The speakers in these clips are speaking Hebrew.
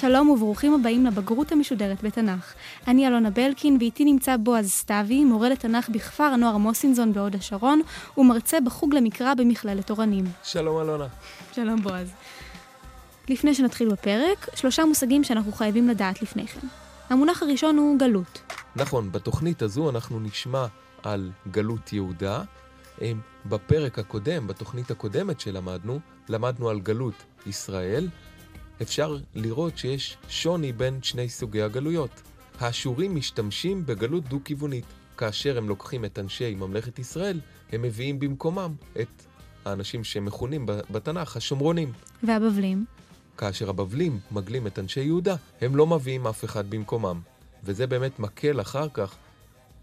שלום וברוכים הבאים לבגרות המשודרת בתנ"ך. אני אלונה בלקין ואיתי נמצא בועז סטאבי, מורה לתנ"ך בכפר הנוער מוסינזון בהוד השרון, ומרצה בחוג למקרא במכללת אורנים. שלום אלונה. שלום בועז. לפני שנתחיל בפרק, שלושה מושגים שאנחנו חייבים לדעת לפני כן. המונח הראשון הוא גלות. נכון, בתוכנית הזו אנחנו נשמע על גלות יהודה. בפרק הקודם, בתוכנית הקודמת שלמדנו על גלות ישראל. אפשר לראות שיש שוני בין שני סוגי הגלויות. האשורים משתמשים בגלות דו-כיוונית. כאשר הם לוקחים את אנשי ממלכת ישראל, הם מביאים במקומם את האנשים שמכונים בתנ"ך, השומרונים. והבבלים? כאשר הבבלים מגלים את אנשי יהודה, הם לא מביאים אף אחד במקומם. וזה באמת מקל אחר כך,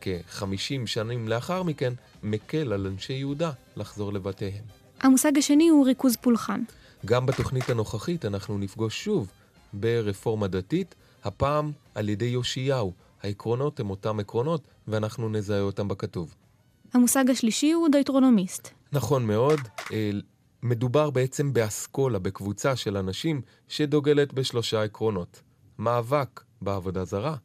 כ-50 שנים לאחר מכן, מקל על אנשי יהודה לחזור לבתיהם. המושג השני הוא ריכוז פולחן. גם בתוכנית הנוכחית אנחנו נפגוש שוב ברפורמה דתית, הפעם על ידי יושיהו. העקרונות הם אותם עקרונות, ואנחנו נזהה אותם בכתוב. המושג השלישי הוא דויטרונומיסט. נכון מאוד. מדובר בעצם באסכולה, בקבוצה של אנשים שדוגלת בשלושה עקרונות. מאבק בעבודה זרה,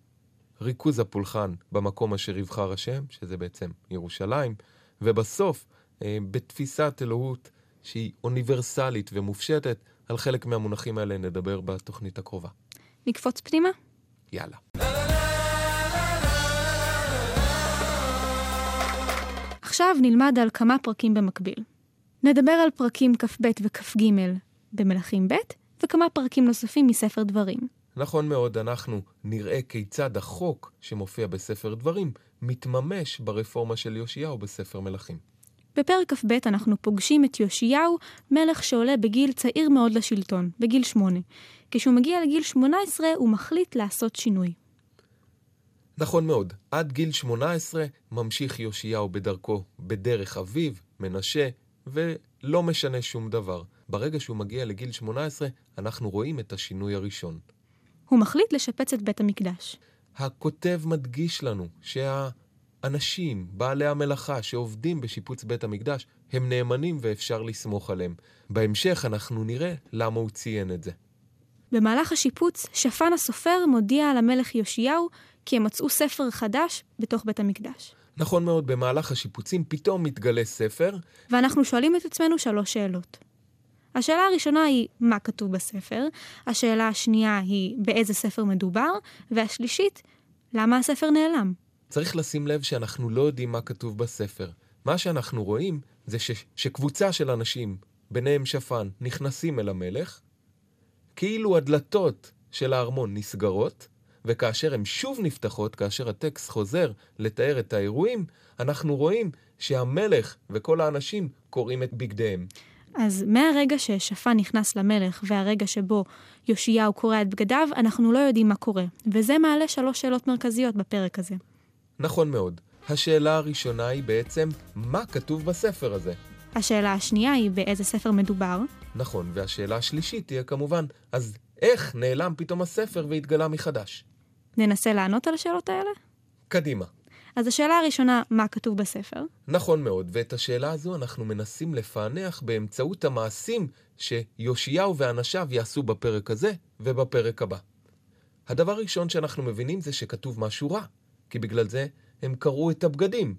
ריכוז הפולחן במקום אשר יבחר השם, שזה בעצם ירושלים, ובסוף, בתפיסת אלוהות, שהיא אוניברסלית ומופשטת. על חלק מהמונחים האלה נדבר בתוכנית הקרובה. נקפוץ פנימה? יאללה. עכשיו נלמד על כמה פרקים במקביל. נדבר על פרקים כ"ב וכ"ג במלכים ב' וכמה פרקים נוספים מספר דברים. נכון מאוד, אנחנו נראה כיצד החוק שמופיע בספר דברים מתממש ברפורמה של יושיהו בספר מלכים. בפרק כ"ב אנחנו פוגשים את יושיהו, מלך שעולה בגיל צעיר מאוד לשלטון, בגיל 8. כשהוא מגיע לגיל 18 הוא מחליט לעשות שינוי. נכון מאוד, עד גיל 18 ממשיך יושיהו בדרכו, בדרך אביו, מנשה, ולא משנה שום דבר. ברגע שהוא מגיע לגיל 18 אנחנו רואים את השינוי הראשון. הוא מחליט לשפץ את בית המקדש. הכותב מדגיש לנו אנשים, בעלי המלאכה שעובדים בשיפוץ בית המקדש, הם נאמנים ואפשר לסמוך עליהם. בהמשך אנחנו נראה למה הוא ציין את זה. במהלך השיפוץ, שפן הסופר מודיע על המלך יושיהו כי הם מצאו ספר חדש בתוך בית המקדש. נכון מאוד, במהלך השיפוצים פתאום מתגלה ספר. ואנחנו שואלים את עצמנו שלוש שאלות. השאלה הראשונה היא מה כתוב בספר, השאלה השנייה היא באיזה ספר מדובר, והשלישית, למה הספר נעלם? צריך לשים לב שאנחנו לא יודעים מה כתוב בספר. מה שאנחנו רואים זה שקבוצה של אנשים, ביניהם שפן, נכנסים אל המלך, כאילו הדלתות של הארמון נסגרות, וכאשר הן שוב נפתחות, כאשר הטקסט חוזר לתאר את האירועים, אנחנו רואים שהמלך וכל האנשים קוראים את בגדיהם. אז מהרגע ששפן נכנס למלך והרגע שבו יושיהו קורא את בגדיו, אנחנו לא יודעים מה קורה. וזה מעלה שלוש שאלות מרכזיות בפרק הזה. נכון מאוד. השאלה הראשונה היא בעצם מה כתוב בספר הזה. השאלה השנייה היא באיזה ספר מדובר. נכון, והשאלה השלישית תהיה כמובן, אז איך נעלם פתאום הספר והתגלה מחדש? ננסה לענות על השאלות האלה? קדימה. אז השאלה הראשונה, מה כתוב בספר? נכון מאוד, ואת השאלה הזו אנחנו מנסים לפענח באמצעות המעשים שיושיהו ואנשיו יעשו בפרק הזה ובפרק הבא. הדבר הראשון שאנחנו מבינים זה שכתוב משהו רע. כי בגלל זה הם קראו את הבגדים.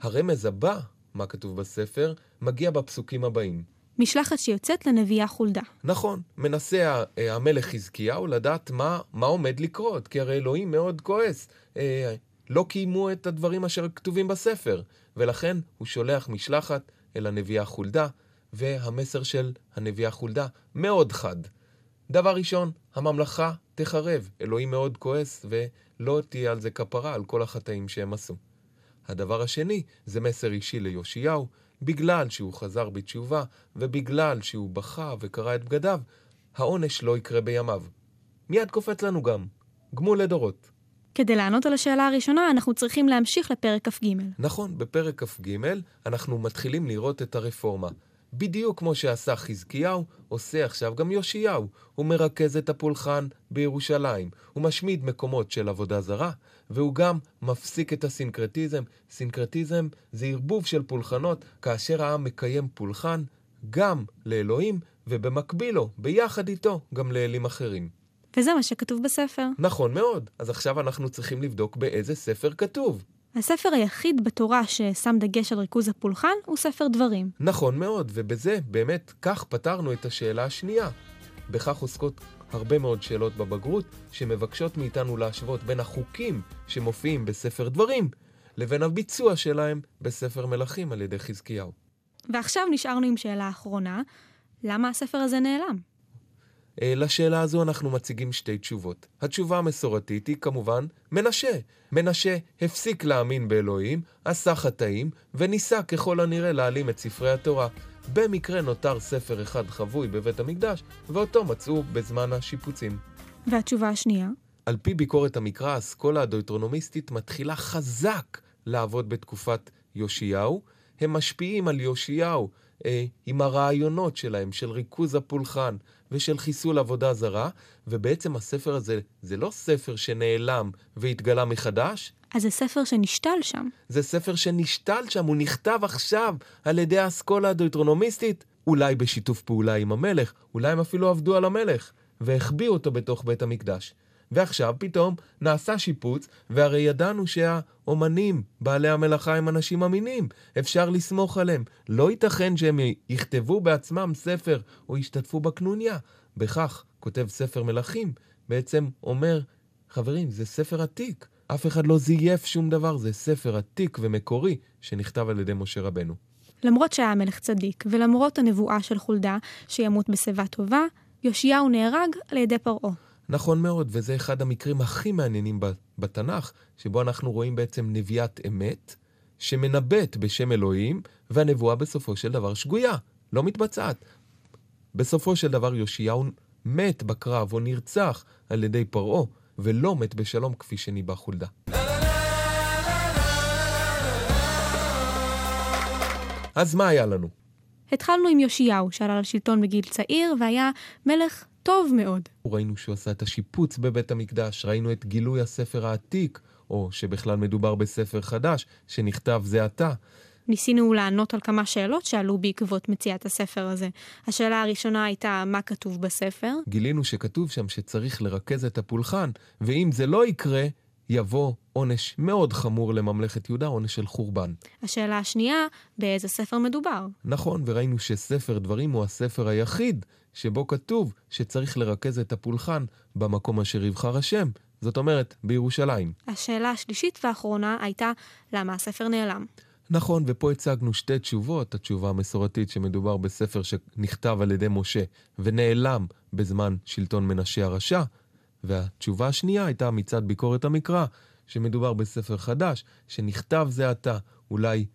הרמז הבא, מה כתוב בספר, מגיע בפסוקים הבאים. משלחת שיוצאת לנביאה חולדה. נכון, מנסה המלך חזקיהו לדעת מה עומד לקרות, כי הרי אלוהים מאוד כועס. לא קיימו את הדברים אשר כתובים בספר, ולכן הוא שולח משלחת אל הנביאה חולדה, והמסר של הנביאה חולדה מאוד חד. דבר ראשון, הממלכה תחרב. אלוהים מאוד כועס ולא תהיה על זה כפרה על כל החטאים שהם עשו. הדבר השני זה מסר אישי ליושיהו, בגלל שהוא חזר בתשובה ובגלל שהוא בכה וקרא את בגדיו, העונש לא יקרה בימיו. מיד קופץ לנו גם, גמול לדורות. כדי לענות על השאלה הראשונה אנחנו צריכים להמשיך לפרק כ"ג. נכון, בפרק כ"ג אנחנו מתחילים לראות את הרפורמה. בדיוק כמו שעשה חזקיהו, עושה עכשיו גם יושיהו. הוא מרכז את הפולחן בירושלים, הוא משמיד מקומות של עבודה זרה, והוא גם מפסיק את הסינקרטיזם. סינקרטיזם זה ערבוב של פולחנות, כאשר העם מקיים פולחן גם לאלוהים ובמקביל לו, ביחד איתו, גם לאלים אחרים. וזה מה שכתוב בספר. נכון מאוד. אז עכשיו אנחנו צריכים לבדוק באיזה ספר כתוב. הספר היחיד בתורה ששם דגש על ריכוז הפולחן הוא ספר דברים. נכון מאוד, ובזה באמת כך פתרנו את השאלה השנייה. בכך עוסקות הרבה מאוד שאלות בבגרות שמבקשות מאיתנו להשוות בין החוקים שמופיעים בספר דברים לבין הביצוע שלהם בספר מלכים על ידי חזקיהו. ועכשיו נשארנו עם שאלה האחרונה, למה הספר הזה נעלם? לשאלה הזו אנחנו מציגים שתי תשובות. התשובה המסורתית היא כמובן מנשה. מנשה הפסיק להאמין באלוהים, עשה חטאים וניסה ככל הנראה להעלים את ספרי התורה. במקרה נותר ספר אחד חבוי בבית המקדש, ואותו מצאו בזמן השיפוצים. והתשובה השנייה? על פי ביקורת המקרא, האסכולה הדויטרונומיסטית מתחילה חזק לעבוד בתקופת יושיהו. הם משפיעים על יושיהו עם הרעיונות שלהם, של ריכוז הפולחן ושל חיסול עבודה זרה, ובעצם הספר הזה זה לא ספר שנעלם והתגלה מחדש. אז זה ספר שנשתל שם. זה ספר שנשתל שם, הוא נכתב עכשיו על ידי האסכולה הדויטרונומיסטית, אולי בשיתוף פעולה עם המלך, אולי הם אפילו עבדו על המלך, והחביאו אותו בתוך בית המקדש. ועכשיו פתאום נעשה שיפוץ, והרי ידענו שהאומנים, בעלי המלאכה הם אנשים אמינים, אפשר לסמוך עליהם. לא ייתכן שהם יכתבו בעצמם ספר או ישתתפו בקנוניה. בכך כותב ספר מלכים, בעצם אומר, חברים, זה ספר עתיק. אף אחד לא זייף שום דבר, זה ספר עתיק ומקורי שנכתב על ידי משה רבנו. למרות שהיה מלך צדיק, ולמרות הנבואה של חולדה שימות בשיבה טובה, יושיהו נהרג על ידי פרעה. נכון מאוד, וזה אחד המקרים הכי מעניינים בתנ"ך, שבו אנחנו רואים בעצם נביאת אמת, שמנבאת בשם אלוהים, והנבואה בסופו של דבר שגויה, לא מתבצעת. בסופו של דבר יושיהו מת בקרב או נרצח על ידי פרעה, ולא מת בשלום כפי שניבא חולדה. אז מה היה לנו? התחלנו עם יושיהו, שעלה לשלטון בגיל צעיר, והיה מלך טוב מאוד. ראינו שהוא עשה את השיפוץ בבית המקדש, ראינו את גילוי הספר העתיק, או שבכלל מדובר בספר חדש, שנכתב זה עתה. ניסינו לענות על כמה שאלות שעלו בעקבות מציאת הספר הזה. השאלה הראשונה הייתה מה כתוב בספר. גילינו שכתוב שם שצריך לרכז את הפולחן, ואם זה לא יקרה, יבוא עונש מאוד חמור לממלכת יהודה, עונש של חורבן. השאלה השנייה, באיזה ספר מדובר? נכון, וראינו שספר דברים הוא הספר היחיד שבו כתוב שצריך לרכז את הפולחן במקום אשר יבחר השם. זאת אומרת, בירושלים. השאלה השלישית והאחרונה הייתה למה הספר נעלם. נכון, ופה הצגנו שתי תשובות. התשובה המסורתית שמדובר בספר שנכתב על ידי משה ונעלם בזמן שלטון מנשה הרשע, והתשובה השנייה הייתה מצד ביקורת המקרא, שמדובר בספר חדש, שנכתב זה עתה, אולי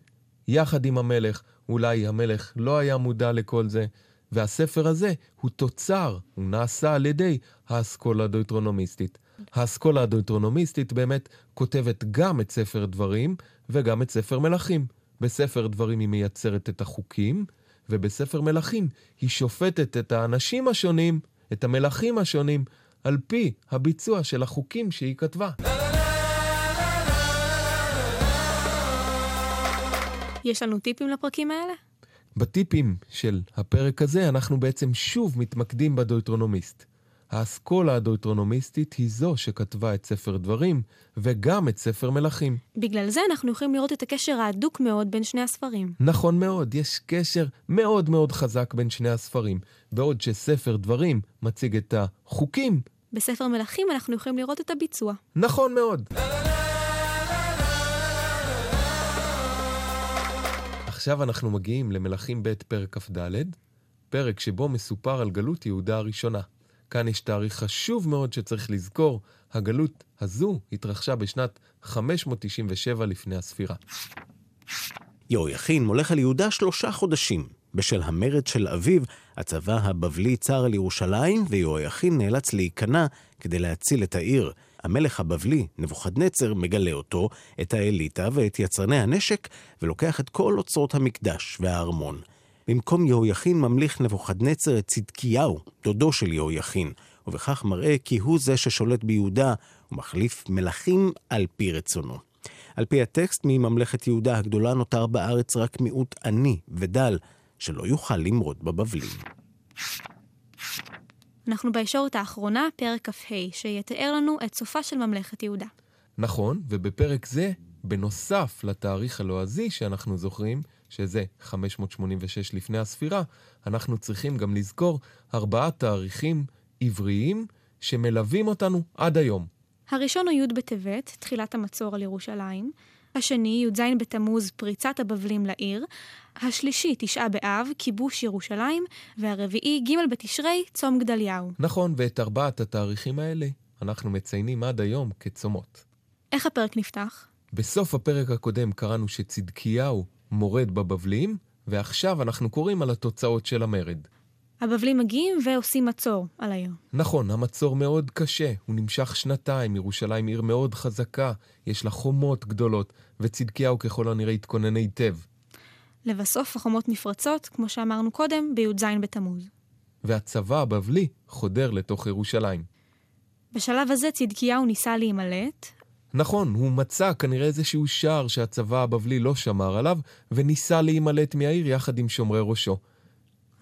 יחד עם המלך, אולי המלך לא היה מודע לכל זה, והספר הזה הוא תוצר, הוא נעשה על ידי האסכולה הדויטרונומיסטית. האסכולה הדויטרונומיסטית באמת כותבת גם את ספר דברים וגם את ספר מלכים. בספר דברים היא מייצרת את החוקים, ובספר מלכים היא שופטת את האנשים השונים, את המלכים השונים, על פי הביצוע של החוקים שהיא כתבה. יש לנו טיפים לפרקים האלה? בטיפים של הפרק הזה אנחנו בעצם שוב מתמקדים בדויטרונומיסט. האסכולה הדויטרונומיסטית היא זו שכתבה את ספר דברים וגם את ספר מלכים. בגלל זה אנחנו יכולים לראות את הקשר ההדוק מאוד בין שני הספרים. נכון מאוד, יש קשר מאוד מאוד חזק בין שני הספרים. בעוד שספר דברים מציג את החוקים, בספר מלכים אנחנו יכולים לראות את הביצוע. נכון מאוד. עכשיו אנחנו מגיעים למלכים ב' פרק כ"ד, פרק שבו מסופר על גלות יהודה הראשונה. כאן יש תאריך חשוב מאוד שצריך לזכור, הגלות הזו התרחשה בשנת 597 לפני הספירה. יהויכין מולך על יהודה 3 חודשים. בשל המרד של אביו, הצבא הבבלי צר על ירושלים, ויהויכין נאלץ להיכנע כדי להציל את העיר. המלך הבבלי, נבוכדנצר, מגלה אותו, את האליטה ואת יצרני הנשק, ולוקח את כל אוצרות המקדש והארמון. במקום יהויכין ממליך נבוכדנצר את צדקיהו, דודו של יהויכין, ובכך מראה כי הוא זה ששולט ביהודה ומחליף מלכים על פי רצונו. על פי הטקסט, מממלכת יהודה הגדולה נותר בארץ רק מיעוט עני ודל, שלא יוכל למרוד בבבלים. אנחנו בישורת האחרונה, פרק כ"ה, שיתאר לנו את סופה של ממלכת יהודה. נכון, ובפרק זה, בנוסף לתאריך הלועזי שאנחנו זוכרים, שזה 586 לפני הספירה, אנחנו צריכים גם לזכור 4 תאריכים עבריים שמלווים אותנו עד היום. הראשון הוא י' בטבת, תחילת המצור על ירושלים. השני, י' ז' בתמוז, פריצת הבבלים לעיר. השלישי, 9 באב, כיבוש ירושלים. והרביעי, ג' בתשרי, צום גדליהו. נכון, ואת 4 התאריכים האלה אנחנו מציינים עד היום כצומות. איך הפרק נפתח? בסוף הפרק הקודם קראנו שצדקיהו מורד בבבלים, ועכשיו אנחנו קוראים על התוצאות של המרד. הבבלים מגיעים ועושים מצור על העיר. נכון, המצור מאוד קשה, הוא נמשך 2, ירושלים עיר מאוד חזקה, יש לה חומות גדולות, וצדקיהו ככל הנראה התכונן היטב. לבסוף החומות נפרצות, כמו שאמרנו קודם, בי"ז בתמוז. והצבא הבבלי חודר לתוך ירושלים. בשלב הזה צדקיהו ניסה להימלט. נכון, הוא מצא כנראה איזשהו שער שהצבא הבבלי לא שמר עליו, וניסה להימלט מהעיר יחד עם שומרי ראשו.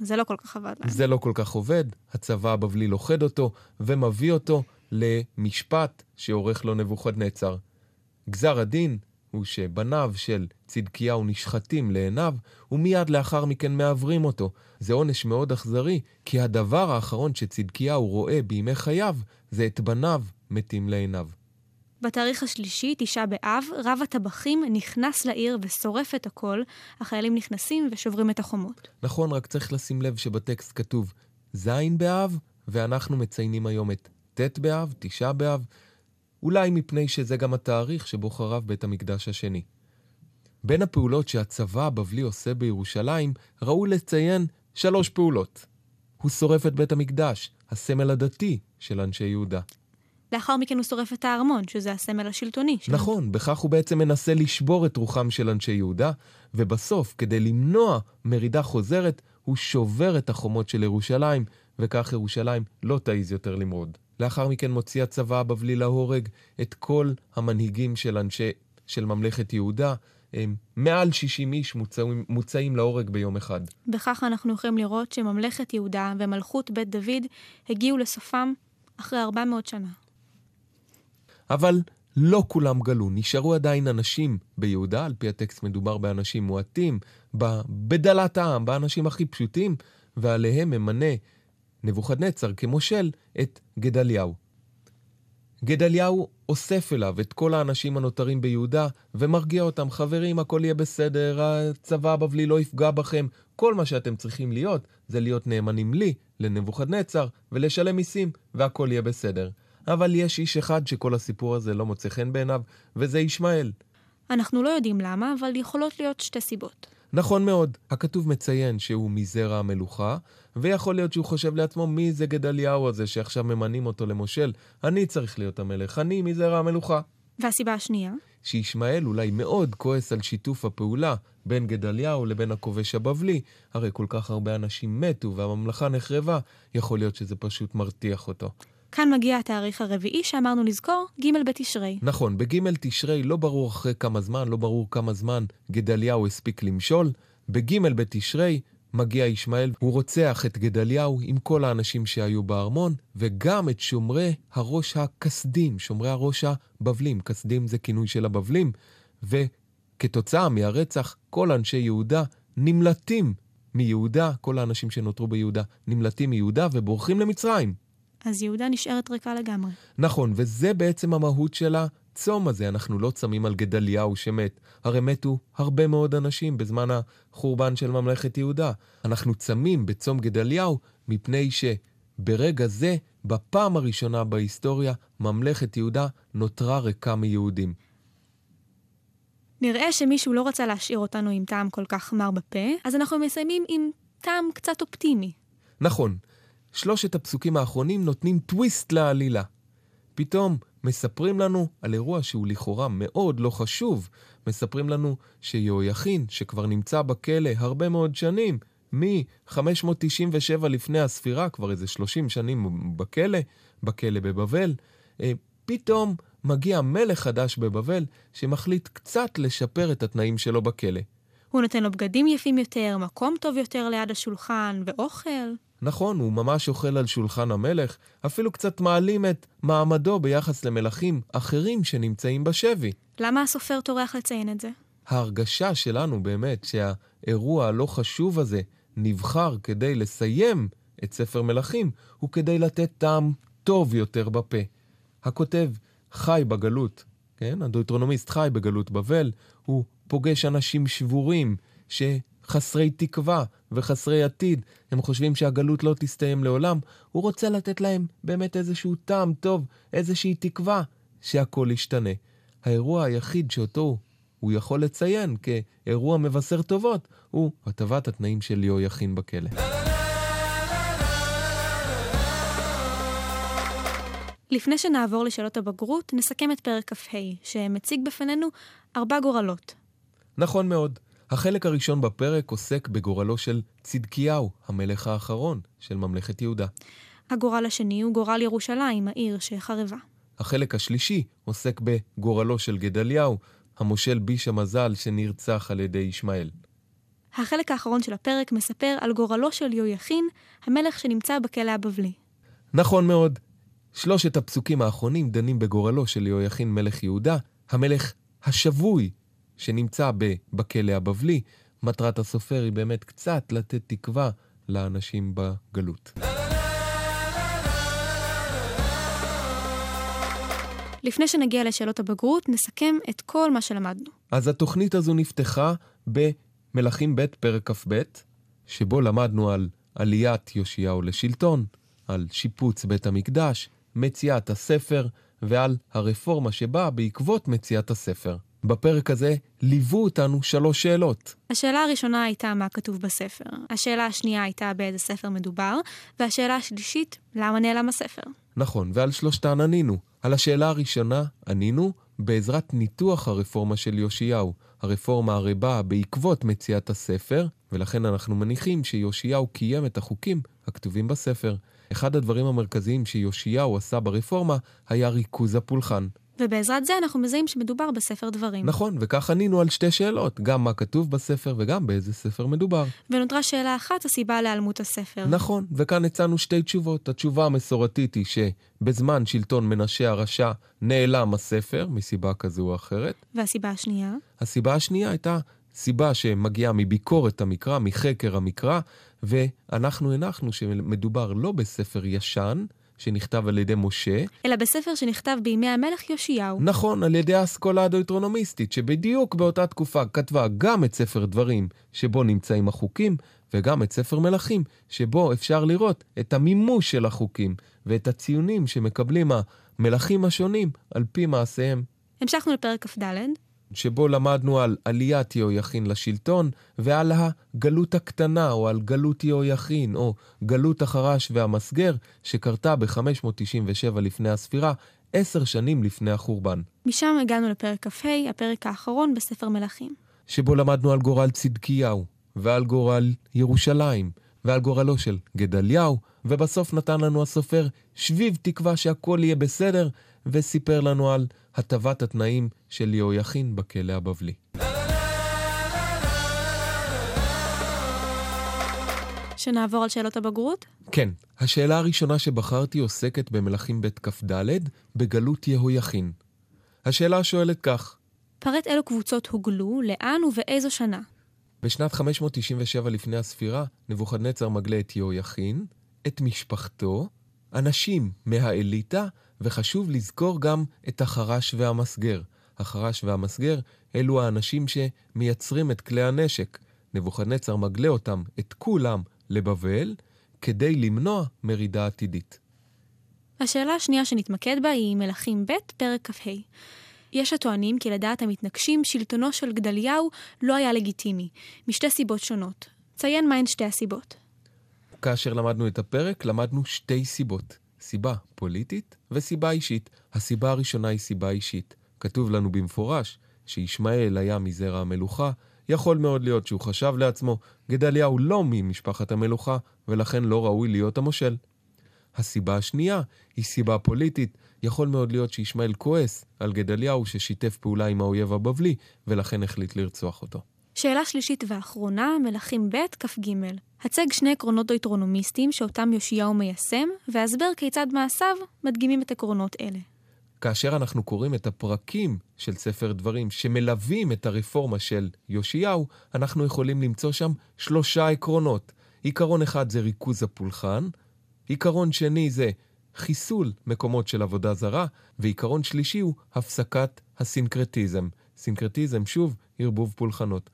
זה לא כל כך עבד להם. זה לא כל כך עובד, הצבא הבבלי לוכד אותו ומביא אותו למשפט שעורך לו נבוכדנצר. גזר הדין הוא שבניו של צדקיהו נשחטים לעיניו, ומיד לאחר מכן מעברים אותו. זה עונש מאוד אכזרי, כי הדבר האחרון שצדקיהו רואה בימי חייו זה את בניו מתים לעיניו. בתאריך השלישי, 9 באב, רב הטבחים נכנס לעיר ושורף את הכל, החיילים נכנסים ושוברים את החומות. נכון, רק צריך לשים לב שבטקסט כתוב זין באב, ואנחנו מציינים היום את ת' באב, 9 באב, אולי מפני שזה גם התאריך שבו חרב בית המקדש השני. בין הפעולות שהצבא הבבלי עושה בירושלים, ראו לציין 3 פעולות. הוא שורף את בית המקדש, הסמל הדתי של אנשי יהודה. לאחר מכן הוא שורף את הארמון, שזה הסמל השלטוני. נכון, בכך הוא בעצם מנסה לשבור את רוחם של אנשי יהודה, ובסוף, כדי למנוע מרידה חוזרת, הוא שובר את החומות של ירושלים, וכך ירושלים לא תעיז יותר למרוד. לאחר מכן מוציא הצבא הבבלי להורג את כל המנהיגים של ממלכת יהודה, מעל 60 איש מוצאים להורג ביום אחד. בכך אנחנו יכולים לראות שממלכת יהודה ומלכות בית דוד הגיעו לסופם אחרי 400 שנה. אבל לא כולם גלו, נשארו עדיין אנשים ביהודה, על פי הטקסט מדובר באנשים מועטים, בדלת העם, באנשים הכי פשוטים, ועליהם ממנה נבוכדנצר כמושל את גדליהו. גדליהו אוסף אליו את כל האנשים הנותרים ביהודה, ומרגיע אותם, חברים, הכל יהיה בסדר, הצבא הבבלי לא יפגע בכם, כל מה שאתם צריכים להיות, זה להיות נאמנים לי, לנבוכדנצר, ולשלם מיסים, והכל יהיה בסדר. אבל יש איש אחד שכל הסיפור הזה לא מוצא חן בעיניו, וזה ישמעאל. אנחנו לא יודעים למה, אבל יכולות להיות 2 סיבות. נכון מאוד. הכתוב מציין שהוא מזרע המלוכה, ויכול להיות שהוא חושב לעצמו מי זה גדליהו הזה שעכשיו ממנים אותו למושל. אני צריך להיות המלך, אני מזרע המלוכה. והסיבה השנייה? שישמעאל אולי מאוד כועס על שיתוף הפעולה בין גדליהו לבין הכובש הבבלי. הרי כל כך הרבה אנשים מתו והממלכה נחרבה. יכול להיות שזה פשוט מרתיח אותו. כאן מגיע התאריך הרביעי שאמרנו לזכור, ג' בתשרי. נכון, בג' תשרי לא ברור אחרי כמה זמן, גדליהו הספיק למשול. בג' בתשרי מגיע ישמעאל, הוא רוצח את גדליהו עם כל האנשים שהיו בארמון, וגם את שומרי הראש הכסדים, שומרי הראש הבבלים. כסדים זה כינוי של הבבלים, וכתוצאה מהרצח כל אנשי יהודה נמלטים מיהודה, כל האנשים שנותרו ביהודה נמלטים מיהודה ובורחים למצרים. אז יהודה נשארת ריקה לגמרי. נכון, וזה בעצם המהות של הצום הזה. אנחנו לא צמים על גדליהו שמת. הרי מתו הרבה מאוד אנשים בזמן החורבן של ממלכת יהודה. אנחנו צמים בצום גדליהו מפני שברגע זה, בפעם הראשונה בהיסטוריה, ממלכת יהודה נותרה ריקה מיהודים. נראה שמישהו לא רצה להשאיר אותנו עם טעם כל כך מר בפה, אז אנחנו מסיימים עם טעם קצת אופטימי. נכון. 3 הפסוקים האחרונים נותנים טוויסט לעלילה. פתאום מספרים לנו על אירוע שהוא לכאורה מאוד לא חשוב. מספרים לנו שיהויכין, שכבר נמצא בכלא הרבה מאוד שנים, מ-597 לפני הספירה, כבר איזה 30 שנים בכלא בבבל, פתאום מגיע מלך חדש בבבל שמחליט קצת לשפר את התנאים שלו בכלא. הוא נותן לו בגדים יפים יותר, מקום טוב יותר ליד השולחן ואוכל. נכון, הוא ממש אוכל על שולחן המלך, אפילו קצת מעלים את מעמדו ביחס למלכים אחרים שנמצאים בשבי. למה הסופר טורח לציין את זה? ההרגשה שלנו באמת שהאירוע הלא חשוב הזה נבחר כדי לסיים את ספר מלכים, הוא כדי לתת טעם טוב יותר בפה. הכותב חי בגלות, כן? הדויטרונומיסט חי בגלות בבל, הוא פוגש אנשים שבורים שחסרי תקווה וחסרי עתיד, הם חושבים שהגלות לא תסתיים לעולם, הוא רוצה לתת להם באמת איזשהו טעם טוב, איזושהי תקווה שהכל ישתנה. האירוע היחיד שאותו הוא יכול לציין כאירוע מבשר טובות, הוא הטבת התנאים של יהויכין בכלא. לפני שנעבור לשאלות הבגרות, נסכם את פרק כ"ה, שמציג בפנינו 4 גורלות. נכון מאוד. החלק הראשון בפרק עוסק בגורלו של צדקיהו, המלך האחרון של ממלכת יהודה. הגורל השני הוא גורל ירושלים, העיר שחרבה. החלק השלישי עוסק בגורלו של גדליהו, המושל ביש המזל שנרצח על ידי ישמעאל. החלק האחרון של הפרק מספר על גורלו של יהויכין, המלך שנמצא בכלא הבבלי. נכון מאוד. 3 הפסוקים האחרונים דנים בגורלו של יהויכין מלך יהודה, המלך השבוי שנמצא בכלא הבבלי. מטרת הסופר היא באמת קצת לתת תקווה לאנשים בגלות. לפני שנגיע לשאלות הבגרות, נסכם את כל מה שלמדנו. אז התוכנית הזו נפתחה במלכים ב' פרק כ"ב, שבו למדנו על עליית יאשיהו לשלטון, על שיפוץ בית המקדש, מציאת הספר ועל הרפורמה שבאה בעקבות מציאת הספר. בפרק הזה ליוו אותנו 3 שאלות. השאלה הראשונה הייתה מה כתוב בספר, השאלה השנייה הייתה באיזה ספר מדובר, והשאלה השלישית, למה נעלם הספר. נכון, ועל 3 ענינו. על השאלה הראשונה ענינו בעזרת ניתוח הרפורמה של יאשיהו, הרפורמה הרבה בעקבות מציאת הספר, ולכן אנחנו מניחים שיאשיהו קיים את החוקים הכתובים בספר. אחד הדברים המרכזיים שיאשיהו עשה ברפורמה היה ריכוז הפולחן. ובעזרת זה אנחנו מזהים שמדובר בספר דברים. נכון, וכך ענינו על 2 שאלות, גם מה כתוב בספר וגם באיזה ספר מדובר. ונותרה שאלה אחת, הסיבה להיעלמות הספר. נכון, וכאן הצענו 2 תשובות. התשובה המסורתית היא שבזמן שלטון מנשה הרשע נעלם הספר, מסיבה כזו או אחרת. והסיבה השנייה? הסיבה השנייה הייתה סיבה שמגיעה מביקורת המקרא, מחקר המקרא, ואנחנו הנחנו שמדובר לא בספר ישן, שנכתב על ידי משה, אלא בספר שנכתב בימי המלך יאשיהו. נכון, על ידי האסכולה הדויטרונומיסטית, שבדיוק באותה תקופה כתבה גם את ספר דברים, שבו נמצאים החוקים, וגם את ספר מלכים, שבו אפשר לראות את המימוש של החוקים, ואת הציונים שמקבלים המלכים השונים על פי מעשיהם. המשכנו לפרק כ"ד, שבו למדנו על עליית יהויכין לשלטון, ועל הגלות הקטנה, או על גלות יהויכין, או גלות החרש והמסגר, שקרתה ב-597 לפני הספירה, 10 שנים לפני החורבן. משם הגענו לפרק כ"ה, הפרק האחרון בספר מלכים. שבו למדנו על גורל צדקיהו, ועל גורל ירושלים, ועל גורלו של גדליהו, ובסוף נתן לנו הסופר שביב תקווה שהכל יהיה בסדר, וסיפר לנו על הטבת התנאים של יהויכין בכלא הבבלי. שנעבור על שאלות הבגרות? כן. השאלה הראשונה שבחרתי עוסקת במלכים ב' כ"ד, בגלות יהויכין. השאלה שואלת כך: פרט אלו קבוצות הוגלו, לאן ובאיזו שנה? בשנת 597 לפני הספירה, נבוכדנצר מגלה את יהויכין, את משפחתו, אנשים מהאליטה, וחשוב לזכור גם את החרש והמסגר. החרש והמסגר אלו האנשים שמייצרים את כלי הנשק. נבוכדנצר מגלה אותם, את כולם, לבבל, כדי למנוע מרידה עתידית. השאלה השנייה שנתמקד בה היא מלכים ב' פרק כ"ה. יש הטוענים כי לדעת המתנגשים שלטונו של גדליהו לא היה לגיטימי, משתי סיבות שונות. ציין מהן 2 הסיבות. כאשר למדנו את הפרק, למדנו 2 סיבות. סיבה פוליטית וסיבה אישית. הסיבה הראשונה היא סיבה אישית. כתוב לנו במפורש שישמעאל היה מזרע המלוכה, יכול מאוד להיות שהוא חשב לעצמו, גדליהו לא ממשפחת המלוכה, ולכן לא ראוי להיות המושל. הסיבה השנייה היא סיבה פוליטית, יכול מאוד להיות שישמעאל כועס על גדליהו ששיתף פעולה עם האויב הבבלי, ולכן החליט לרצוח אותו. שאלה שלישית ואחרונה, מלכים ב' כף ג'. הצג שני עקרונות דויטרונומיסטיים שאותם יאשיהו מיישם, והסבר כיצד מעשיו מדגימים את עקרונות אלה. כאשר אנחנו קוראים את הפרקים של ספר דברים שמלווים את הרפורמה של יאשיהו, אנחנו יכולים למצוא שם שלושה עקרונות. עיקרון אחד זה ריכוז הפולחן, עיקרון שני זה חיסול מקומות של עבודה זרה, ועיקרון שלישי הוא הפסקת הסינקרטיזם. סינקרטיזם, שוב, ערבוב פולחנות.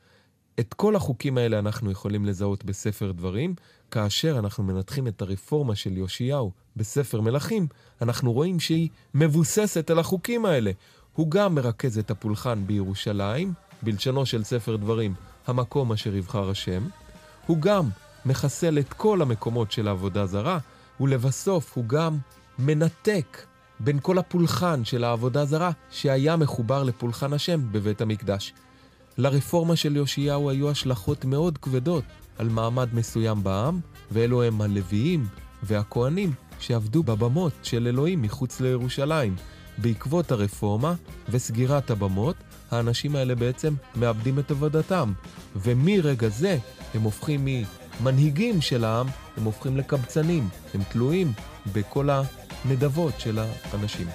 את כל החוקים האלה אנחנו יכולים לזהות בספר דברים. כאשר אנחנו מנתחים את הרפורמה של יאשיהו בספר מלכים, אנחנו רואים שהיא מבוססת על החוקים האלה. הוא גם מרכז את הפולחן בירושלים, בלשנו של ספר דברים, המקום אשר יבחר השם. הוא גם מחסל את כל המקומות של העבודה זרה, ולבסוף הוא גם מנתק בין כל הפולחן של העבודה זרה שהיה מחובר לפולחן השם בבית המקדש. לרפורמה של יאשיהו היו השלכות מאוד כבדות על מעמד מסוים בעם, ואלו הם הלוויים והכהנים שעבדו בבמות של אלוהים מחוץ לירושלים. בעקבות הרפורמה וסגירת הבמות, האנשים האלה בעצם מאבדים את עבודתם, ומרגע זה הם הופכים מנהיגים של העם, הם הופכים לקבצנים, הם תלויים בכל הנדבות של האנשים.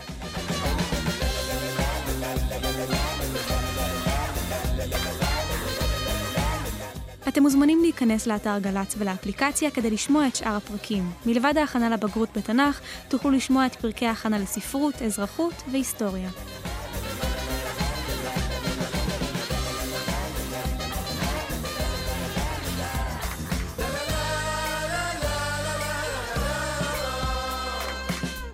אתם מוזמנים להיכנס לאתר גלץ ולאפליקציה כדי לשמוע את שאר הפרקים. מלבד ההכנה לבגרות בתנ"ך, תוכלו לשמוע את פרקי ההכנה לספרות, אזרחות והיסטוריה.